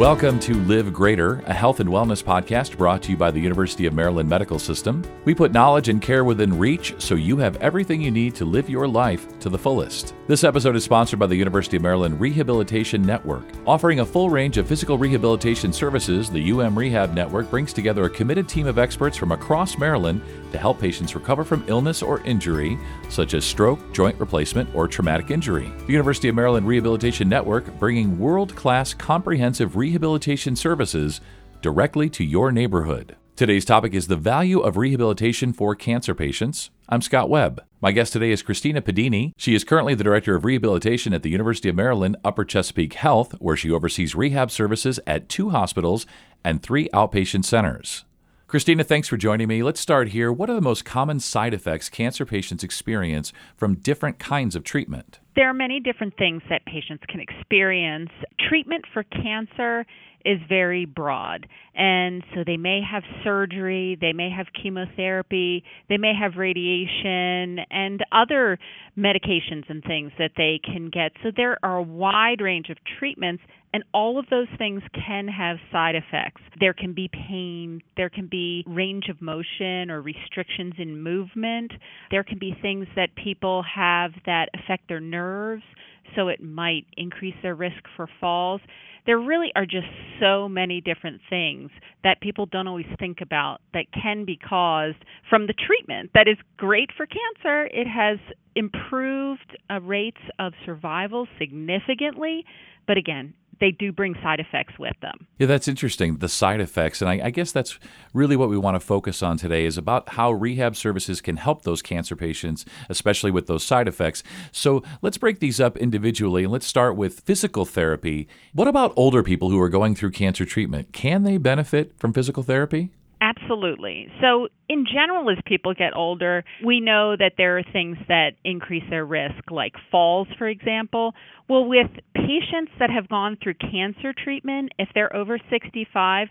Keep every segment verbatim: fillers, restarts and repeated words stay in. Welcome to Live Greater, a health and wellness podcast brought to you by the University of Maryland Medical System. We put knowledge and care within reach so you have everything you need to live your life to the fullest. This episode is sponsored by the University of Maryland Rehabilitation Network. Offering a full range of physical rehabilitation services, the U M Rehab Network brings together a committed team of experts from across Maryland to help patients recover from illness or injury, such as stroke, joint replacement, or traumatic injury. The University of Maryland Rehabilitation Network, bringing world-class comprehensive rehabilitation Rehabilitation services directly to your neighborhood. Today's topic is the value of rehabilitation for cancer patients. I'm Scott Webb. My guest today is Christina Pedini. She is currently the Director of Rehabilitation at the University of Maryland Upper Chesapeake Health, where she oversees rehab services at two hospitals and three outpatient centers. Christina, thanks for joining me. Let's start here. What are the most common side effects cancer patients experience from different kinds of treatment? There are many different things that patients can experience. Treatment for cancer is very broad, and so they may have surgery, they may have chemotherapy, they may have radiation, and other medications and things that they can get. So there are a wide range of treatments, and all of those things can have side effects. There can be pain, there can be range of motion or restrictions in movement, there can be things that people have that affect their nerves, so it might increase their risk for falls. There really are just so many different things that people don't always think about that can be caused from the treatment that is great for cancer. It has improved uh, rates of survival significantly, but again, they do bring side effects with them. Yeah, that's interesting, the side effects. And I, I guess that's really what we want to focus on today is about how rehab services can help those cancer patients, especially with those side effects. So let's break these up individually. And let's start with physical therapy. What about older people who are going through cancer treatment? Can they benefit from physical therapy? Absolutely. So in general, as people get older, we know that there are things that increase their risk, like falls, for example. Well, with patients that have gone through cancer treatment, if they're over sixty-five,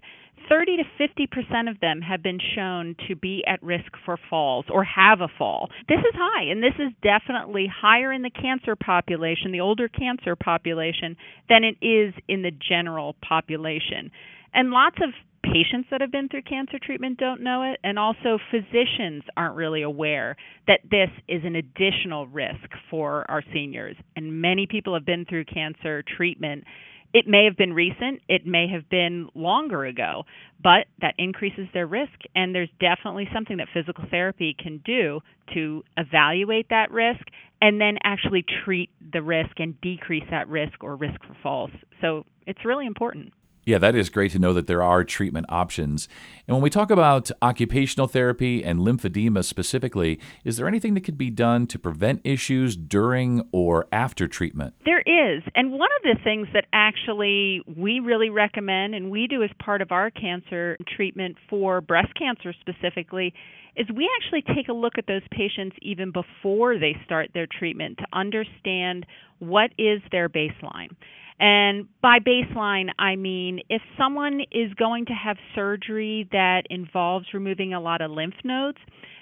thirty to fifty percent of them have been shown to be at risk for falls or have a fall. This is high, and this is definitely higher in the cancer population, the older cancer population, than it is in the general population. And lots of patients that have been through cancer treatment don't know it, and also physicians aren't really aware that this is an additional risk for our seniors. And many people have been through cancer treatment. It may have been recent, it may have been longer ago, but that increases their risk, and there's definitely something that physical therapy can do to evaluate that risk and then actually treat the risk and decrease that risk or risk for falls. So it's really important. Yeah, that is great to know that there are treatment options. And when we talk about occupational therapy and lymphedema specifically, is there anything that could be done to prevent issues during or after treatment? There is. And one of the things that actually we really recommend and we do as part of our cancer treatment for breast cancer specifically is we actually take a look at those patients even before they start their treatment to understand what is their baseline. And by baseline, I mean if someone is going to have surgery that involves removing a lot of lymph nodes,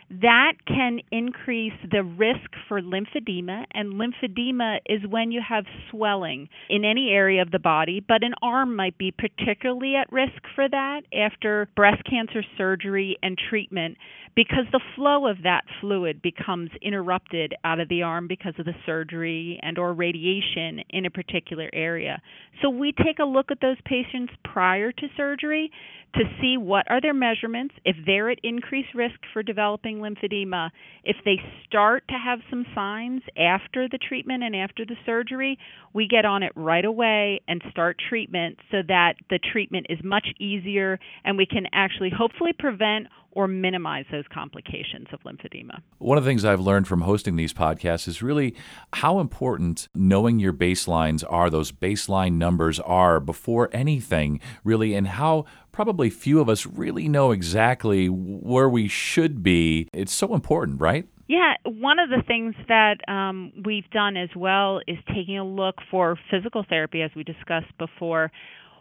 that can increase the risk for lymphedema. And lymphedema is when you have swelling in any area of the body, but an arm might be particularly at risk for that after breast cancer surgery and treatment because the flow of that fluid becomes interrupted out of the arm because of the surgery and or radiation in a particular area. So we take a look at those patients prior to surgery to see what are their measurements, if they're at increased risk for developing lymphedema. If they start to have some signs after the treatment and after the surgery, we get on it right away and start treatment so that the treatment is much easier and we can actually hopefully prevent or minimize those complications of lymphedema. One of the things I've learned from hosting these podcasts is really how important knowing your baselines are, those baseline numbers are before anything, really, and how probably few of us really know exactly where we should be. It's so important, right? Yeah, one of the things that um, we've done as well is taking a look for physical therapy, as we discussed before,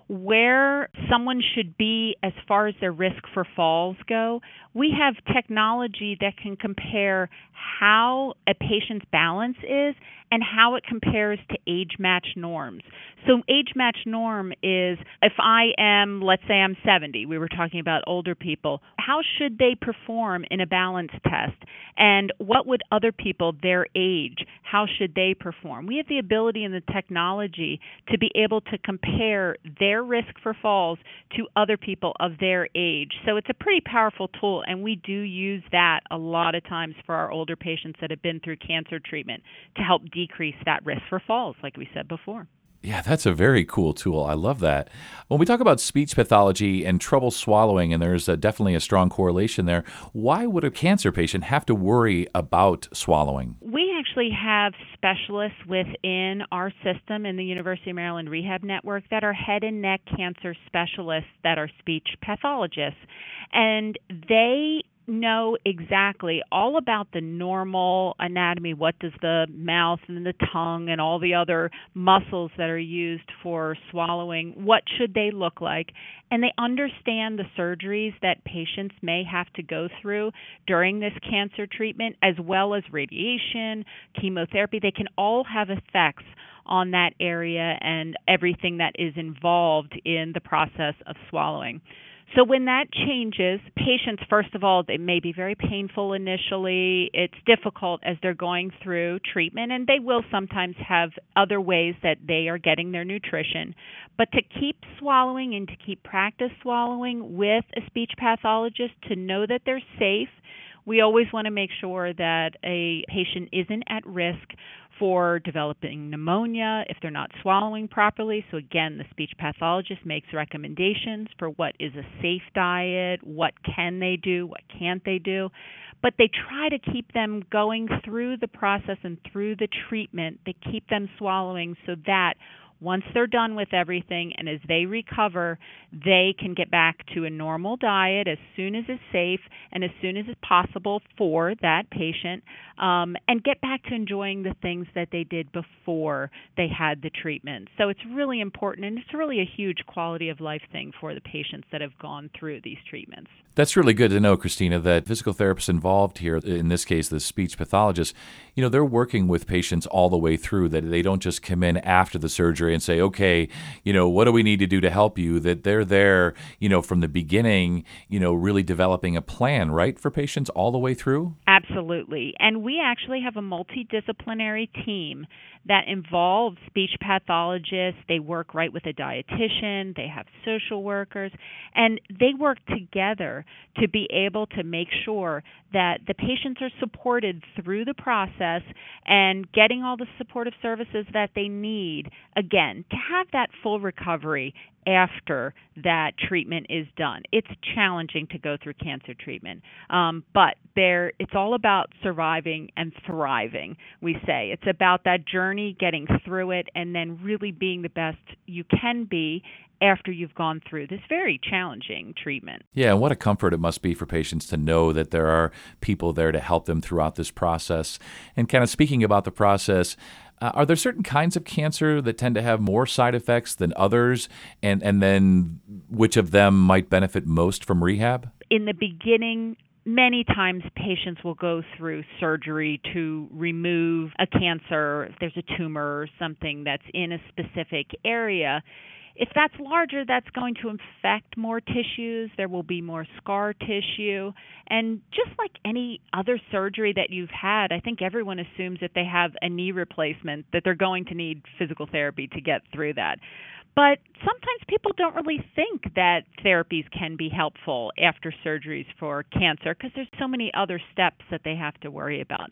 where someone should be as far as their risk for falls go. We have technology that can compare how a patient's balance is and how it compares to age-matched norms. So age-matched norm is if I am, let's say I'm seventy, we were talking about older people, how should they perform in a balance test? And what would other people their age, how should they perform? We have the ability and the technology to be able to compare their risk for falls to other people of their age. So it's a pretty powerful tool, and we do use that a lot of times for our older patients that have been through cancer treatment to help decrease that risk for falls, like we said before. Yeah, that's a very cool tool. I love that. When we talk about speech pathology and trouble swallowing, and there's a, definitely a strong correlation there, why would a cancer patient have to worry about swallowing? We actually have specialists within our system in the University of Maryland Rehab Network that are head and neck cancer specialists that are speech pathologists, and they know exactly all about the normal anatomy. What does the mouth and the tongue and all the other muscles that are used for swallowing, what should they look like? And they understand the surgeries that patients may have to go through during this cancer treatment, as well as radiation, chemotherapy. They can all have effects on that area and everything that is involved in the process of swallowing. So when that changes, patients, first of all, they may be very painful initially. It's difficult as they're going through treatment, and they will sometimes have other ways that they are getting their nutrition. But to keep swallowing and to keep practice swallowing with a speech pathologist, to know that they're safe, we always want to make sure that a patient isn't at risk for developing pneumonia if they're not swallowing properly. So again, the speech pathologist makes recommendations for what is a safe diet, what can they do, what can't they do. But they try to keep them going through the process and through the treatment. They keep them swallowing so that once they're done with everything and as they recover, they can get back to a normal diet as soon as it's safe and as soon as it's possible for that patient, um, and get back to enjoying the things that they did before they had the treatment. So it's really important, and it's really a huge quality of life thing for the patients that have gone through these treatments. That's really good to know, Christina, that physical therapists involved here, in this case, the speech pathologist, you know, they're working with patients all the way through, that they don't just come in after the surgery and say, okay, you know, what do we need to do to help you? That they're there, you know, from the beginning, you know, really developing a plan, right, for patients all the way through? Absolutely. And we actually have a multidisciplinary team that involves speech pathologists. They work right with a dietitian. They have social workers, and they work together to be able to make sure that the patients are supported through the process and getting all the supportive services that they need, again, to have that full recovery after that treatment is done. It's challenging to go through cancer treatment, um, but there, it's all about surviving and thriving, we say. It's about that journey, getting through it, and then really being the best you can be after you've gone through this very challenging treatment. Yeah, and what a comfort it must be for patients to know that there are people there to help them throughout this process. And kind of speaking about the process, Uh, are there certain kinds of cancer that tend to have more side effects than others? And, and then which of them might benefit most from rehab? In the beginning, many times patients will go through surgery to remove a cancer, if there's a tumor or something that's in a specific area. If that's larger, that's going to infect more tissues. There will be more scar tissue. And just like any other surgery that you've had, I think everyone assumes if they have a knee replacement that they're going to need physical therapy to get through that. But sometimes people don't really think that therapies can be helpful after surgeries for cancer because there's so many other steps that they have to worry about.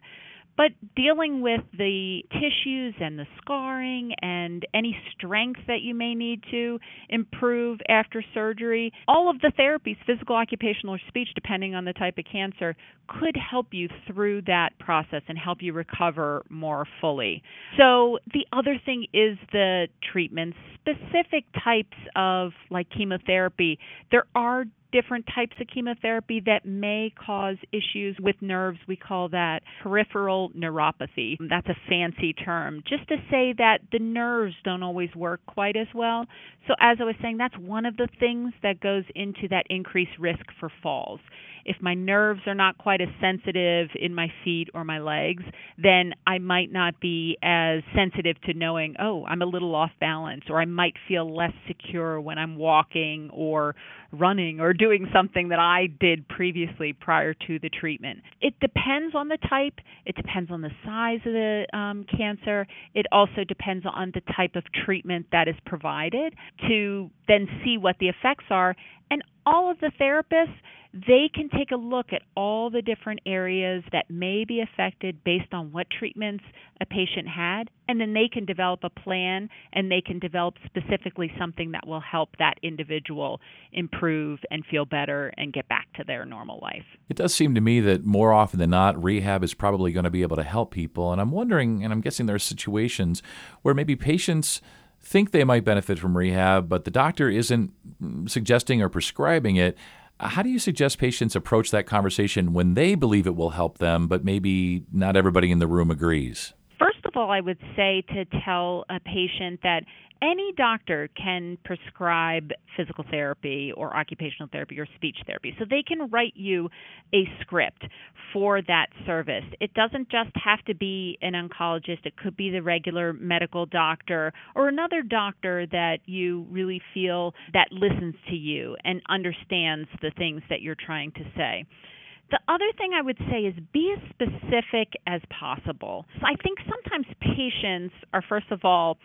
But dealing with the tissues and the scarring and any strength that you may need to improve after surgery, all of the therapies, physical, occupational, or speech, depending on the type of cancer, could help you through that process and help you recover more fully. So the other thing is the treatments, specific types of, like chemotherapy. There are different types of chemotherapy that may cause issues with nerves. We call that peripheral neuropathy. That's a fancy term, just to say that the nerves don't always work quite as well. So as I was saying, that's one of the things that goes into that increased risk for falls. If my nerves are not quite as sensitive in my feet or my legs, then I might not be as sensitive to knowing, oh, I'm a little off balance, or I might feel less secure when I'm walking or running or doing something that I did previously prior to the treatment. It depends on the type. It depends on the size of the um, cancer. It also depends on the type of treatment that is provided to then see what the effects are. And all of the therapists, they can take a look at all the different areas that may be affected based on what treatments a patient had, and then they can develop a plan, and they can develop specifically something that will help that individual improve and feel better and get back to their normal life. It does seem to me that more often than not, rehab is probably going to be able to help people, and I'm wondering, and I'm guessing there are situations where maybe patients think they might benefit from rehab, but the doctor isn't suggesting or prescribing it. How do you suggest patients approach that conversation when they believe it will help them, but maybe not everybody in the room agrees? First of all, I would say to tell a patient that any doctor can prescribe physical therapy or occupational therapy or speech therapy. So they can write you a script for that service. It doesn't just have to be an oncologist. It could be the regular medical doctor or another doctor that you really feel that listens to you and understands the things that you're trying to say. The other thing I would say is be as specific as possible. So I think sometimes patients are, first of all,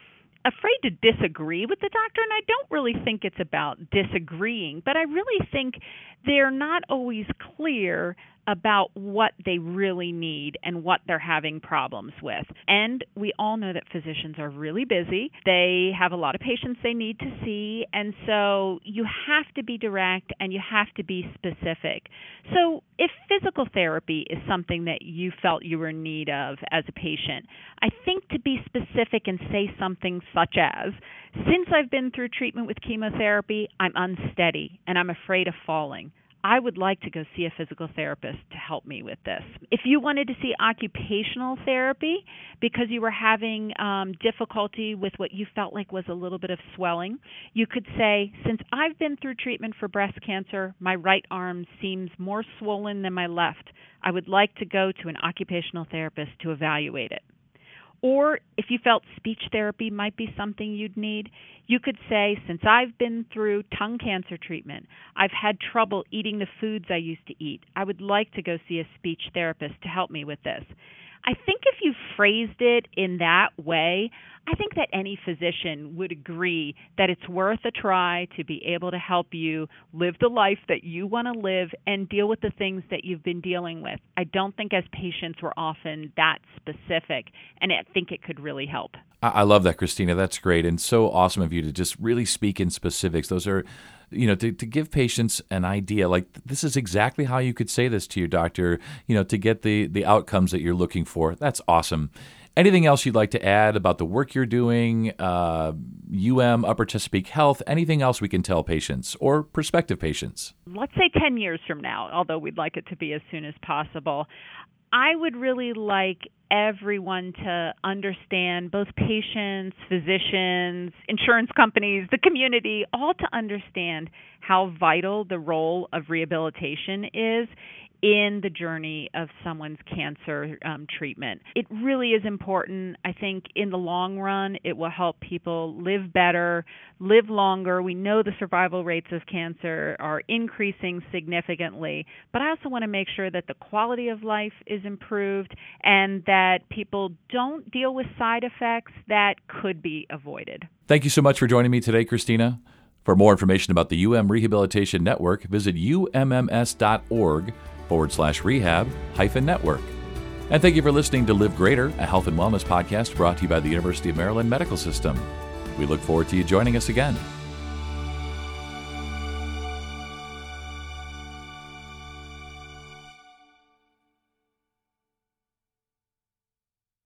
afraid to disagree with the doctor, and I don't really think it's about disagreeing, but I really think they're not always clear about what they really need and what they're having problems with. And we all know that physicians are really busy. They have a lot of patients they need to see, and so you have to be direct and you have to be specific. So if physical therapy is something that you felt you were in need of as a patient, I think to be specific and say something such as, since I've been through treatment with chemotherapy, I'm unsteady and I'm afraid of falling. I would like to go see a physical therapist to help me with this. If you wanted to see occupational therapy because you were having um, difficulty with what you felt like was a little bit of swelling, you could say, since I've been through treatment for breast cancer, my right arm seems more swollen than my left. I would like to go to an occupational therapist to evaluate it. Or if you felt speech therapy might be something you'd need, you could say, since I've been through tongue cancer treatment, I've had trouble eating the foods I used to eat. I would like to go see a speech therapist to help me with this. I think if you phrased it in that way, I think that any physician would agree that it's worth a try to be able to help you live the life that you want to live and deal with the things that you've been dealing with. I don't think as patients we're often that specific, and I think it could really help. I love that, Christina. That's great, and so awesome of you to just really speak in specifics. Those are, you know, to, to give patients an idea, like this is exactly how you could say this to your doctor, you know, to get the, the outcomes that you're looking for. That's awesome. Anything else you'd like to add about the work you're doing, uh, U M, Upper Chesapeake Health, anything else we can tell patients or prospective patients? Let's say ten years from now, although we'd like it to be as soon as possible. I would really like everyone to understand, both patients, physicians, insurance companies, the community, all to understand how vital the role of rehabilitation is in the journey of someone's cancer um, treatment. It really is important. I think in the long run, it will help people live better, live longer. We know the survival rates of cancer are increasing significantly, but I also want to make sure that the quality of life is improved and that people don't deal with side effects that could be avoided. Thank you so much for joining me today, Christina. For more information about the U M Rehabilitation Network, visit U M M S dot org. forward slash rehab hyphen network. And thank you for listening to Live Greater, a health and wellness podcast brought to you by the University of Maryland Medical System. We look forward to you joining us again.